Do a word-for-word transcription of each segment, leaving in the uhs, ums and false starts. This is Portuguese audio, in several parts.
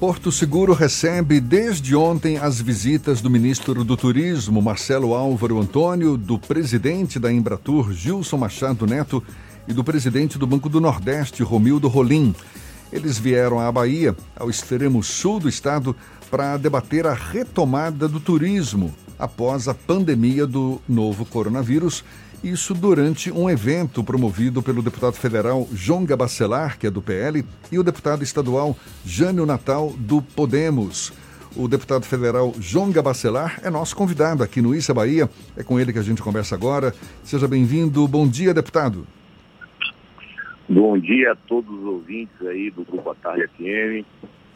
Porto Seguro recebe desde ontem as visitas do ministro do Turismo, Marcelo Álvaro Antônio, do presidente da Embratur, Gilson Machado Neto, e do presidente do Banco do Nordeste, Romildo Rolim. Eles vieram à Bahia, ao extremo sul do estado, para debater a retomada do turismo após a pandemia do novo coronavírus, isso durante um evento promovido pelo deputado federal João Gabacelar, que é do P L, e o deputado estadual Jânio Natal, do Podemos. O deputado federal João Gabacelar é nosso convidado aqui no Isso é Bahia, é com ele que a gente conversa agora. Seja bem-vindo, bom dia, deputado. Bom dia a todos os ouvintes aí do Grupo A Tarde F M,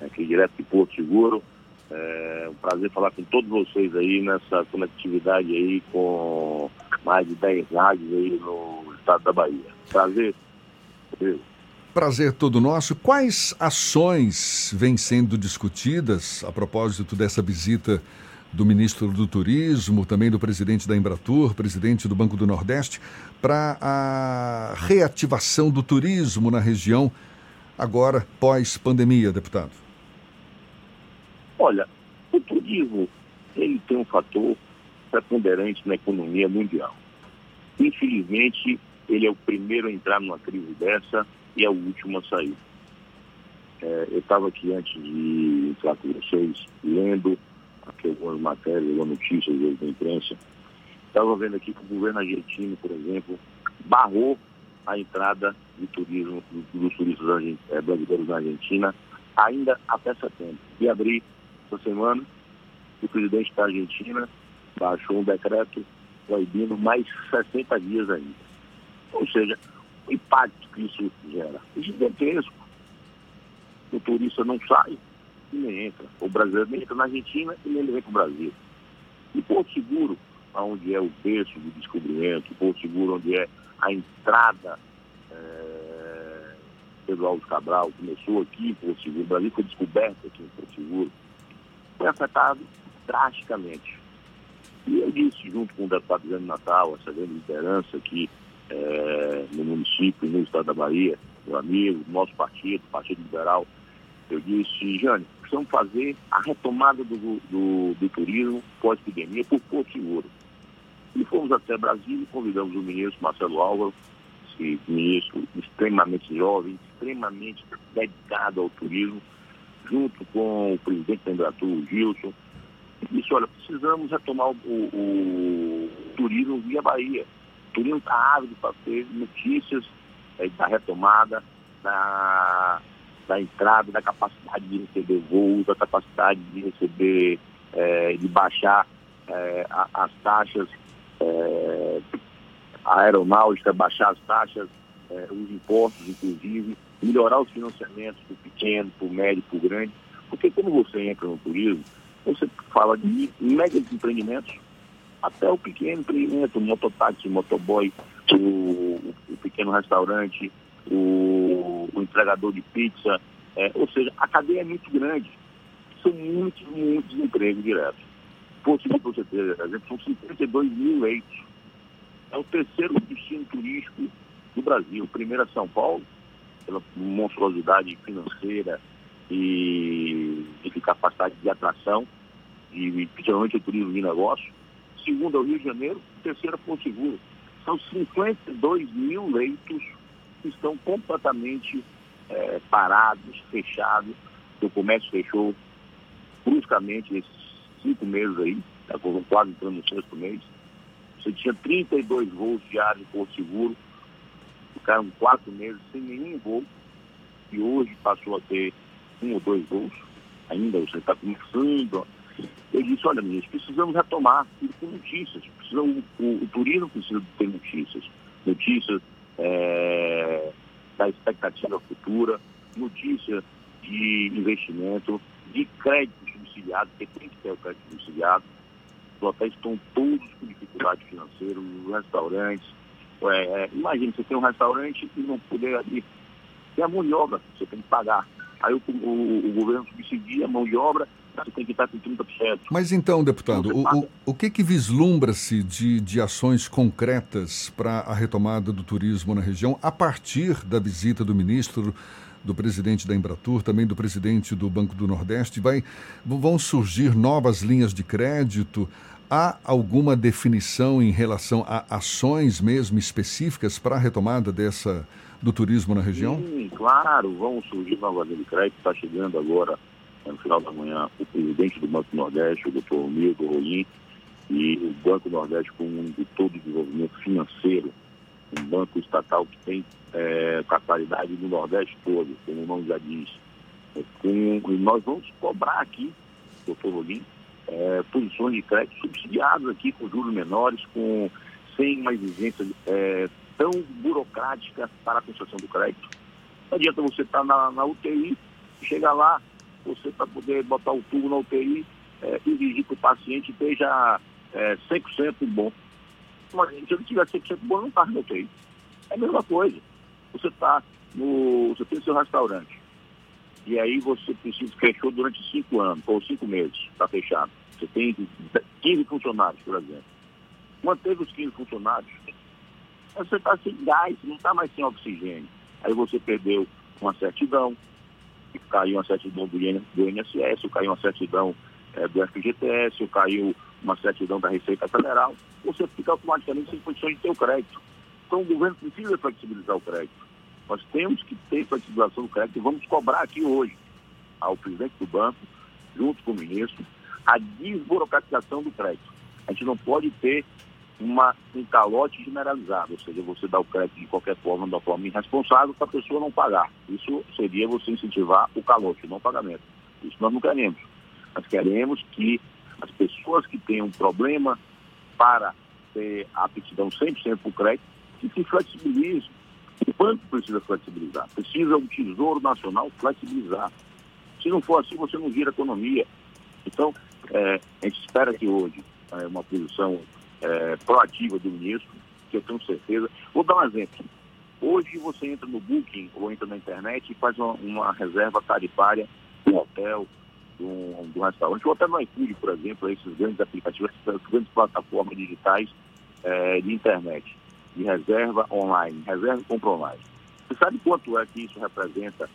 aqui direto de Porto Seguro. É um prazer falar com todos vocês aí nessa conectividade aí com mais de dez rádios aí no estado da Bahia. Prazer. Prazer. Prazer todo nosso. Quais ações vêm sendo discutidas a propósito dessa visita do ministro do Turismo, também do presidente da Embratur, presidente do Banco do Nordeste, para a reativação do turismo na região agora pós-pandemia, deputado? Olha, o turismo ele tem um fator preponderante na economia mundial. Infelizmente, ele é o primeiro a entrar numa crise dessa e é o último a sair. É, eu estava aqui antes de entrar com vocês, lendo aqui algumas matérias, algumas notícias da imprensa. Estava vendo aqui que o governo argentino, por exemplo, barrou a entrada de turismo, dos turistas brasileiros na Argentina ainda até setembro. E abrir essa semana, o presidente da Argentina baixou um decreto proibindo mais sessenta dias ainda. Ou seja, o impacto que isso gera é gigantesco. O turista não sai e nem entra. O brasileiro nem entra na Argentina e nem ele vem para o Brasil. E Porto Seguro, onde é o berço do descobrimento, Porto Seguro, onde é a entrada... É... Pedro Álvaro Cabral começou aqui em Porto Seguro, o Brasil foi descoberto aqui em Porto Seguro, foi afetado drasticamente. E eu disse, junto com o deputado Jânio Natal, essa grande liderança aqui é, no município, no estado da Bahia, meu amigo, nosso partido, Partido Liberal, eu disse, Jânio, precisamos fazer a retomada do, do, do turismo pós-epidemia por Porto Seguro. E fomos até Brasília e convidamos o ministro Marcelo Álvaro, esse ministro extremamente jovem, extremamente dedicado ao turismo, junto com o presidente da Embratur, o Gilson, disse, olha, precisamos retomar o, o, o turismo via Bahia. O turismo está ávido para ter notícias é, da retomada, da, da entrada, da capacidade de receber voos, da capacidade de receber, é, de baixar é, a, as taxas, é, a aeronáutica, baixar as taxas, eh, os impostos, inclusive, melhorar os financiamentos para o pequeno, para o médio, para o grande. Porque quando você entra no turismo, você fala de mega empreendimentos, até o pequeno empreendimento, o mototáxi, o motoboy, o, o pequeno restaurante, o, o entregador de pizza. Eh, ou seja, a cadeia é muito grande. São muitos, muitos empregos diretos. Por você ter, por exemplo, são cinquenta e dois mil leitos. É o terceiro destino turístico do Brasil. O primeiro é São Paulo, pela monstruosidade financeira e de capacidade de atração, e principalmente o turismo de negócio. Segundo é o Rio de Janeiro, terceiro é Porto Seguro. São cinquenta e dois mil leitos que estão completamente é, parados, fechados. O comércio fechou bruscamente esses cinco meses aí, tá, quase entrando no sexto mês. Você tinha trinta e dois voos diários em Porto Seguro, ficaram quatro meses sem nenhum voo, e hoje passou a ter um ou dois voos, ainda você está começando. Eu disse, olha, ministro, precisamos retomar com notícias, precisamos, o, o, o turismo precisa ter notícias, notícias é, da expectativa futura, notícias de investimento, de crédito subsidiado, porque tem que ter o crédito subsidiado. Os hotéis estão todos com dificuldade financeira, os restaurantes. É, imagina, você tem um restaurante e não poder ali. Tem a mão de obra, você tem que pagar. Aí o, o, o governo subsidia a mão de obra, você tem que estar com trinta por cento. Mas então, deputado, o, o, o que, que vislumbra-se de, de ações concretas para a retomada do turismo na região a partir da visita do ministro do presidente da Embratur, também do presidente do Banco do Nordeste. Vai, vão surgir novas linhas de crédito? Há alguma definição em relação a ações mesmo específicas para a retomada dessa, do turismo na região? Sim, claro, vão surgir novas linhas de crédito. Está chegando agora, no final da manhã, o presidente do Banco do Nordeste, o doutor Romildo Rolim, e o Banco do Nordeste como de todo o desenvolvimento financeiro, um banco estatal que tem é, capitalidade no Nordeste todo, como o nome já diz. É, com, e nós vamos cobrar aqui, doutor Rolim, é, posições de crédito subsidiadas aqui, com juros menores, com, sem uma exigência é, tão burocrática para a concessão do crédito. Não adianta você estar na, na U T I, chegar lá, você para poder botar o tubo na U T I, é, exigir que o paciente esteja é, cem por cento bom. Mas se ele tiver cem por cento bom, não está na U T I. É a mesma coisa. Você está no. Você tem seu restaurante. E aí você precisa, fechou durante cinco anos, ou cinco meses, está fechado. Você tem quinze funcionários, por exemplo. Manteve os quinze funcionários, você está sem gás, não está mais sem oxigênio. Aí você perdeu uma certidão, caiu uma certidão do I N S S, caiu uma certidão é, do F G T S, caiu uma certidão da Receita Federal, você fica automaticamente sem condições de ter o crédito. Então o governo precisa flexibilizar o crédito. Nós temos que ter flexibilização do crédito e vamos cobrar aqui hoje ao presidente do banco, junto com o ministro, a desburocratização do crédito. A gente não pode ter uma, um calote generalizado, ou seja, você dá o crédito de qualquer forma, de uma forma irresponsável, para a pessoa não pagar. Isso seria você incentivar o calote, não o pagamento. Isso nós não queremos. Nós queremos que as pessoas que têm um problema para ter a aptidão cem por cento para o crédito, que se flexibilizem. O banco precisa flexibilizar, precisa o Tesouro Nacional flexibilizar. Se não for assim, você não vira economia. Então, é, a gente espera que hoje é uma posição é, proativa do ministro, que eu tenho certeza. Vou dar um exemplo. Hoje você entra no Booking ou entra na internet e faz uma, uma reserva tarifária de um hotel, de um, de um restaurante, ou até no iFood, por exemplo, esses grandes aplicativos, essas grandes plataformas digitais é, de internet. De reserva online, reserva e compra online. Você sabe quanto é que isso representa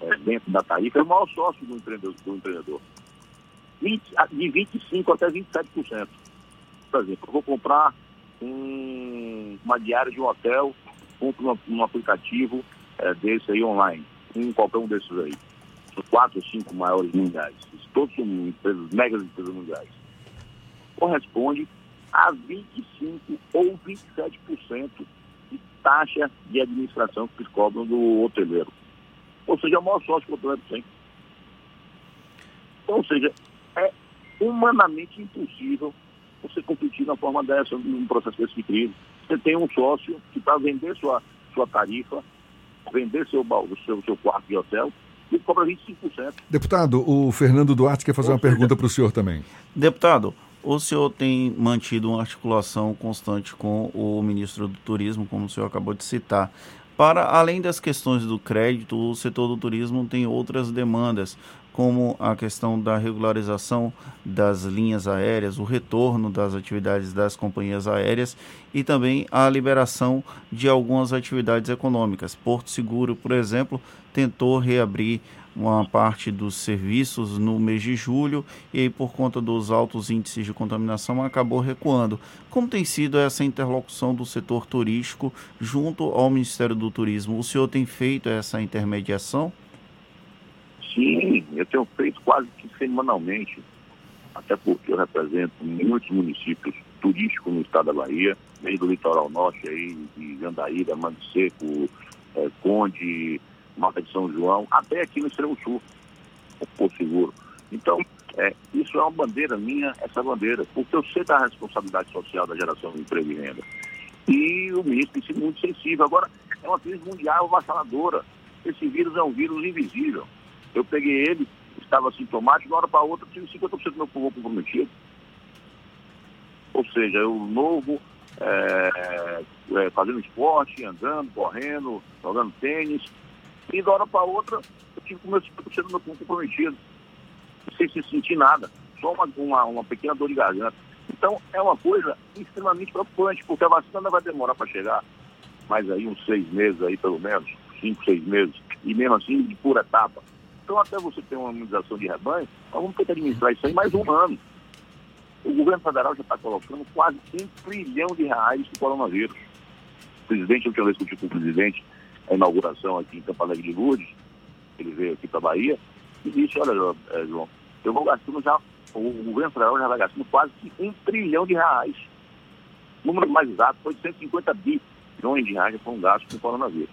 é, dentro da tarifa? É o maior sócio do empreendedor. Do empreendedor. vinte, de vinte e cinco por cento até vinte e sete por cento. Por exemplo, eu vou comprar um, uma diária de um hotel, compro um, um aplicativo é, desse aí online, um, qualquer um desses aí. São quatro ou cinco maiores mundiais. Todos são empresas, megas empresas mundiais. Corresponde a vinte e cinco ou vinte e sete por cento de taxa de administração que eles cobram do hoteleiro. Ou seja, é o maior sócio que o hoteleiro tem. Ou seja, é humanamente impossível você competir de uma forma dessa, num processo desse de crise. Você tem um sócio que para vender sua, sua tarifa, vender seu, seu, seu quarto de hotel, ele cobra vinte e cinco por cento. Deputado, o Fernando Duarte quer fazer Ou uma seja... pergunta para o senhor também. Deputado, o senhor tem mantido uma articulação constante com o ministro do Turismo, como o senhor acabou de citar. Para além das questões do crédito, o setor do turismo tem outras demandas, como a questão da regularização das linhas aéreas, o retorno das atividades das companhias aéreas e também a liberação de algumas atividades econômicas. Porto Seguro, por exemplo, tentou reabrir uma parte dos serviços no mês de julho e aí, por conta dos altos índices de contaminação, acabou recuando. Como tem sido essa interlocução do setor turístico junto ao Ministério do Turismo? O senhor tem feito essa intermediação? Sim, eu tenho feito quase que semanalmente, até porque eu represento muitos municípios turísticos no estado da Bahia, desde o litoral norte, aí, de Jandaíra, Mangue Seco, eh, Conde, Mata de São João, até aqui no extremo sul, o Porto Seguro. Então, é, isso é uma bandeira minha, essa bandeira, porque eu sei da responsabilidade social da geração de emprego e renda. E o ministro tem sido muito sensível. Agora, é uma crise mundial avassaladora. Esse vírus é um vírus invisível. Eu peguei ele, estava sintomático, de uma hora para outra, tive cinquenta por cento do meu pulmão comprometido. Ou seja, eu novo, é, é, fazendo esporte, andando, correndo, jogando tênis, e da hora para outra, eu tive com o meu cinquenta por cento do meu pulmão comprometido, sem se sentir nada, só uma, uma, uma pequena dor de garganta. Então, é uma coisa extremamente preocupante, porque a vacina ainda vai demorar para chegar, mais aí uns seis meses, aí pelo menos, cinco, seis meses, e mesmo assim de pura etapa. Então, até você ter uma imunização de rebanho, nós vamos ter que administrar isso aí mais um ano. O governo federal já está colocando quase um trilhão de reais no coronavírus. O presidente, a última vez que eu discuti com o presidente, a inauguração aqui em Campo Alegre de Lourdes, ele veio aqui para a Bahia, e disse, olha, João, eu vou gastando já, o governo federal já vai gastando quase um trilhão de reais. O número mais exato foi de cento e cinquenta bilhões de reais que foram gastos com o coronavírus.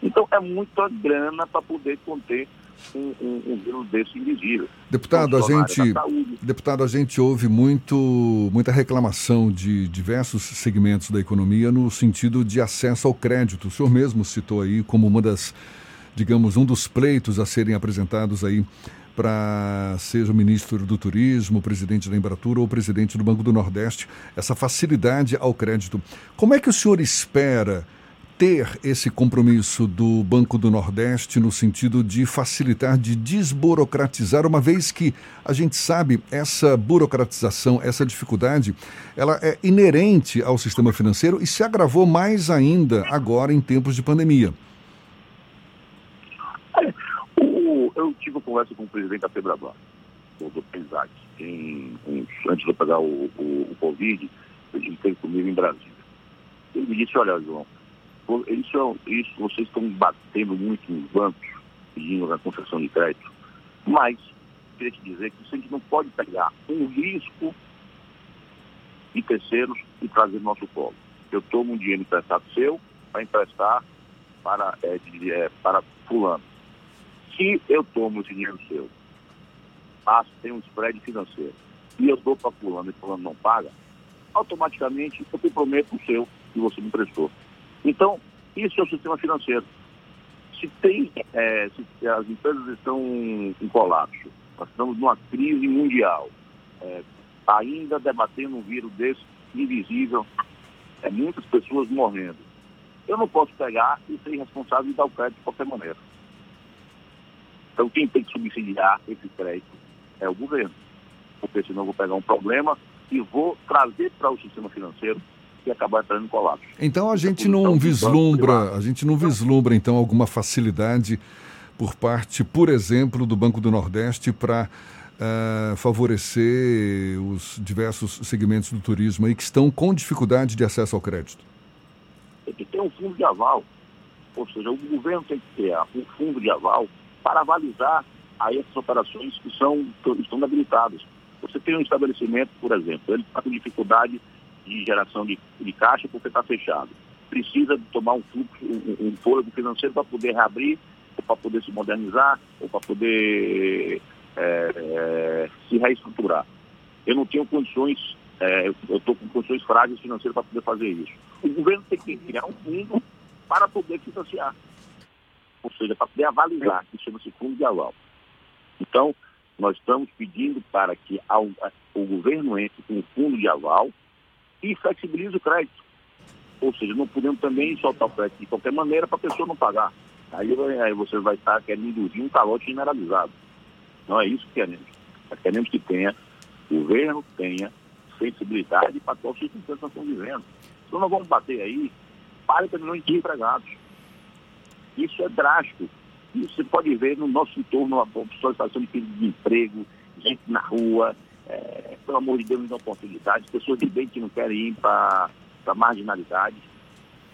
Então, é muita grana para poder conter Um, um, um vírus desse invisível. Deputado, a gente, deputado, a gente ouve muito, muita reclamação de diversos segmentos da economia no sentido de acesso ao crédito. O senhor mesmo citou aí como uma das, digamos, um dos pleitos a serem apresentados aí para seja o ministro do Turismo, o presidente da Embratur ou o presidente do Banco do Nordeste, essa facilidade ao crédito. Como é que o senhor espera ter esse compromisso do Banco do Nordeste no sentido de facilitar, de desburocratizar, uma vez que a gente sabe essa burocratização, essa dificuldade, ela é inerente ao sistema financeiro e se agravou mais ainda agora em tempos de pandemia? Eu tive uma conversa com o presidente da Petrobras, o doutor Pizzac, antes de eu pegar o, o, o Covid, ele esteve comigo em Brasília. Ele me disse, olha, João, Isso, isso, vocês estão batendo muito nos bancos, pedindo a concessão de crédito, mas queria te dizer que a gente não pode pegar um risco de terceiros e trazer nosso colo. Eu tomo um dinheiro emprestado seu para emprestar para, é, de, é, para fulano. Se eu tomo esse dinheiro seu, passo, tem um spread financeiro, e eu dou para fulano e fulano não paga, automaticamente eu comprometo o seu que você me emprestou. Então, isso é o sistema financeiro. Se, tem, é, se as empresas estão em colapso, nós estamos numa crise mundial, é, ainda debatendo um vírus desse, invisível, é, muitas pessoas morrendo. Eu não posso pegar e ser irresponsável e dar o crédito de qualquer maneira. Então, quem tem que subsidiar esse crédito é o governo, porque senão eu vou pegar um problema e vou trazer para o sistema financeiro e acabar entrando em colapso. Então a gente não vislumbra, a gente não vislumbra então alguma facilidade por parte, por exemplo, do Banco do Nordeste para uh, favorecer os diversos segmentos do turismo aí que estão com dificuldade de acesso ao crédito? Tem que ter um fundo de aval, ou seja, o governo tem que criar um fundo de aval para avalizar aí essas operações que são, estão habilitadas. Você tem um estabelecimento, por exemplo, ele está com dificuldade de geração de, de caixa porque está fechado. Precisa tomar um, fluxo, um, um fôlego financeiro para poder reabrir, ou para poder se modernizar, ou para poder é, é, se reestruturar. Eu não tenho condições, é, eu estou com condições frágeis financeiras para poder fazer isso. O governo tem que criar um fundo para poder financiar, ou seja, para poder avalizar, que chama-se fundo de aval. Então, nós estamos pedindo para que ao, a, o governo entre com um fundo de aval e flexibiliza o crédito. Ou seja, não podemos também soltar o crédito de qualquer maneira para a pessoa não pagar. Aí, aí você vai estar querendo induzir um calote generalizado. Não é isso que queremos. Nós queremos que tenha, o governo tenha sensibilidade para qual circunstância nós estamos vivendo. Então nós vamos bater aí quarenta milhões de empregados. Isso é drástico. Isso você pode ver no nosso entorno, a solicitação de desemprego, gente na rua. É, pelo amor de Deus, nos dão oportunidades, pessoas de bem que não querem ir para a marginalidade,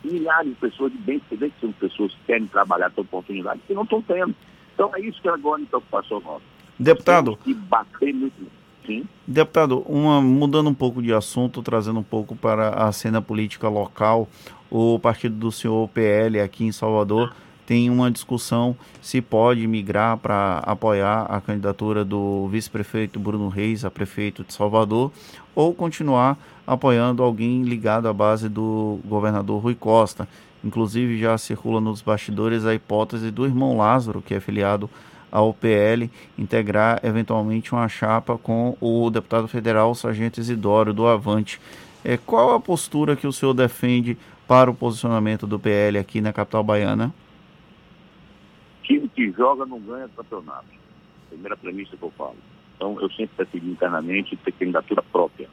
milhares de pessoas de bem que são pessoas que querem trabalhar com oportunidades que não estão tendo. Então é isso que agora então passou nossa. Deputado, que bater muito. Sim. Deputado, uma, mudando um pouco de assunto, trazendo um pouco para a cena política local, o partido do senhor P L aqui em Salvador tem uma discussão se pode migrar para apoiar a candidatura do vice-prefeito Bruno Reis a prefeito de Salvador ou continuar apoiando alguém ligado à base do governador Rui Costa. Inclusive já circula nos bastidores a hipótese do irmão Lázaro, que é filiado ao P L, integrar eventualmente uma chapa com o deputado federal Sargento Isidoro do Avante. É, qual a postura que o senhor defende para o posicionamento do P L aqui na capital baiana? Time que joga não ganha campeonato. Primeira premissa que eu falo. Então, eu sempre decidi internamente ter candidatura própria.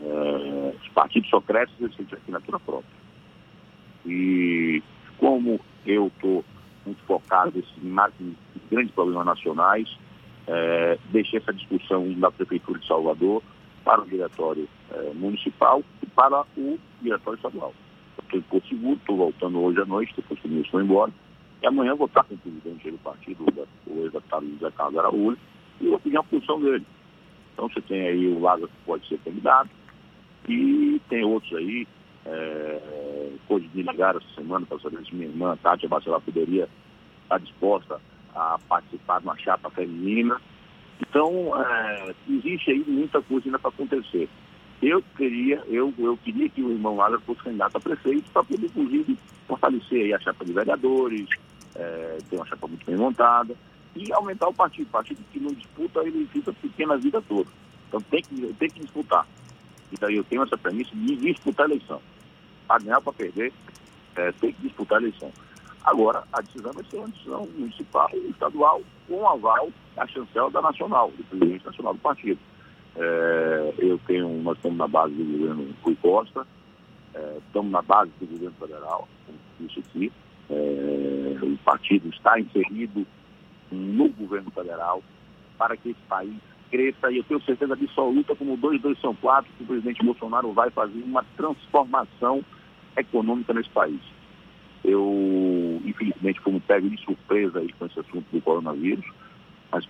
É, os partidos só crescem se eles têm candidatura própria. E como eu estou muito focadas em marketing de grandes problemas nacionais. É, deixei essa discussão da Prefeitura de Salvador para o diretório é, municipal e para o diretório estadual. Eu estou em Porto Seguro, estou voltando hoje à noite, depois que o ministro foi embora, e amanhã eu vou estar com o presidente do partido, o ex-deputado José Carlos Araújo, e vou pedir a função dele. Então você tem aí o Lázaro, que pode ser candidato, e tem outros aí, é, coisas de ligar essa semana para saber se minha irmã, Tátia Bacelar, poderia estar disposta a participar de uma chapa feminina. Então, é, existe aí muita coisa ainda para acontecer. Eu queria, eu, eu queria que o irmão Lázaro fosse candidato a prefeito para poder, inclusive, fortalecer aí a chapa de vereadores, é, ter uma chapa muito bem montada, e aumentar o partido. O partido que não disputa, ele fica pequeno a vida toda. Então tem que, tem que disputar. E daí eu tenho essa premissa de disputar a eleição. Para ganhar, para perder, é, tem que disputar a eleição. Agora, a decisão vai ser uma decisão municipal e estadual, com aval da chancela da nacional, do presidente nacional do partido. É, eu tenho, nós estamos na base do governo Rui Costa, é, estamos na base do governo federal, como disse aqui, é, o partido está inserido no governo federal para que esse país cresça, e eu tenho certeza absoluta, como dois, dois são quatro, que o presidente Bolsonaro vai fazer uma transformação econômica nesse país. Eu, infelizmente, como pego de surpresa aí com esse assunto do coronavírus, as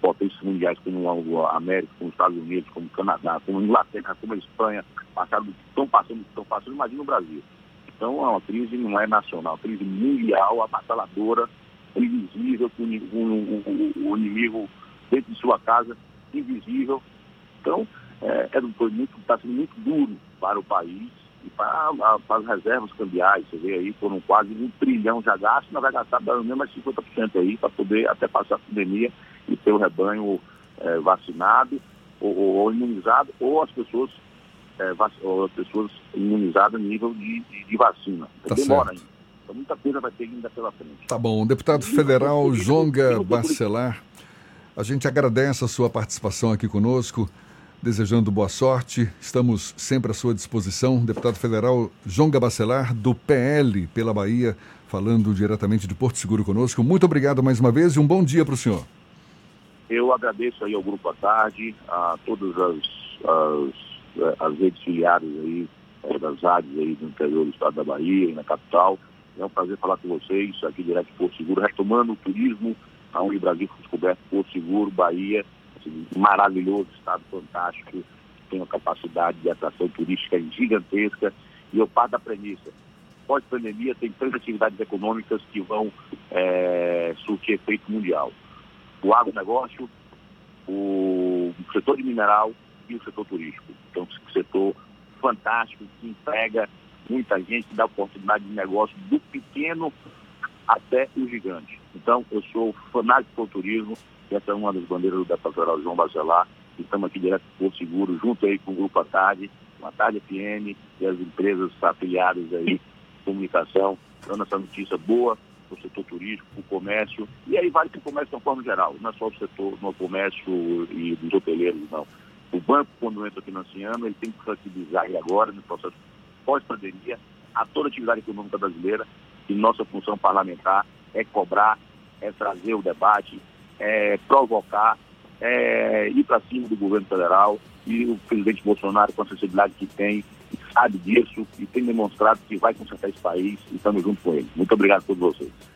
potências mundiais como a América, como os Estados Unidos, como o Canadá, como a Inglaterra, como a Espanha, passaram, estão passando, estão passando, imagina o Brasil. Então, é uma crise, não é nacional, é uma crise mundial, avassaladora, invisível, com o inimigo dentro de sua casa, invisível. Então, é, é muito, está sendo muito duro para o país e para, para as reservas cambiais. Você vê aí, foram quase um trilhão já gastos, mas vai gastar pelo menos mais cinquenta por cento aí para poder até passar a pandemia e ter o rebanho é, vacinado ou, ou, ou imunizado, ou as pessoas, é, vac... ou as pessoas imunizadas no nível de, de, de vacina. Tá, demora ainda. Então, muita coisa vai ter ainda pela frente. Tá bom. Deputado federal João Gabacelar, a gente agradece a sua participação aqui conosco, desejando boa sorte. Estamos sempre à sua disposição. Deputado federal João Gabacelar, do P L pela Bahia, falando diretamente de Porto Seguro conosco. Muito obrigado mais uma vez e um bom dia para o senhor. Eu agradeço aí ao Grupo A Tarde, a todas as, as, as redes filiadas aí, das rádios aí do interior do estado da Bahia e na capital. É um prazer falar com vocês aqui direto de Porto Seguro, retomando o turismo, onde o Brasil foi descoberto, Porto Seguro, Bahia, esse maravilhoso estado fantástico, que tem uma capacidade de atração turística gigantesca. E eu parto da premissa, pós-pandemia tem três atividades econômicas que vão é, surtir efeito mundial. O agronegócio, o setor de mineral e o setor turístico. Então, um setor fantástico que emprega muita gente, dá oportunidade de negócio do pequeno até o gigante. Então, eu sou fanático por turismo, e essa é uma das bandeiras do deputado federal João Bacelar, e estamos aqui direto do Porto Seguro, junto aí com o Grupo A Tarde, com a Tarde F M e as empresas afiliadas aí de comunicação, dando essa notícia boa para o setor turístico, para o comércio, e aí vale para o comércio de uma forma geral, não é só o setor, no comércio e dos hoteleiros, não. O banco, quando entra financiando, ele tem que flexibilizar aí agora, no processo pós-pandemia, a toda a atividade econômica brasileira, e nossa função parlamentar é cobrar, é trazer o debate, é provocar, é ir para cima do governo federal, e o presidente Bolsonaro, com a sensibilidade que tem, sabe disso e tem demonstrado que vai consertar esse país, e estamos junto com ele. Muito obrigado a todos vocês.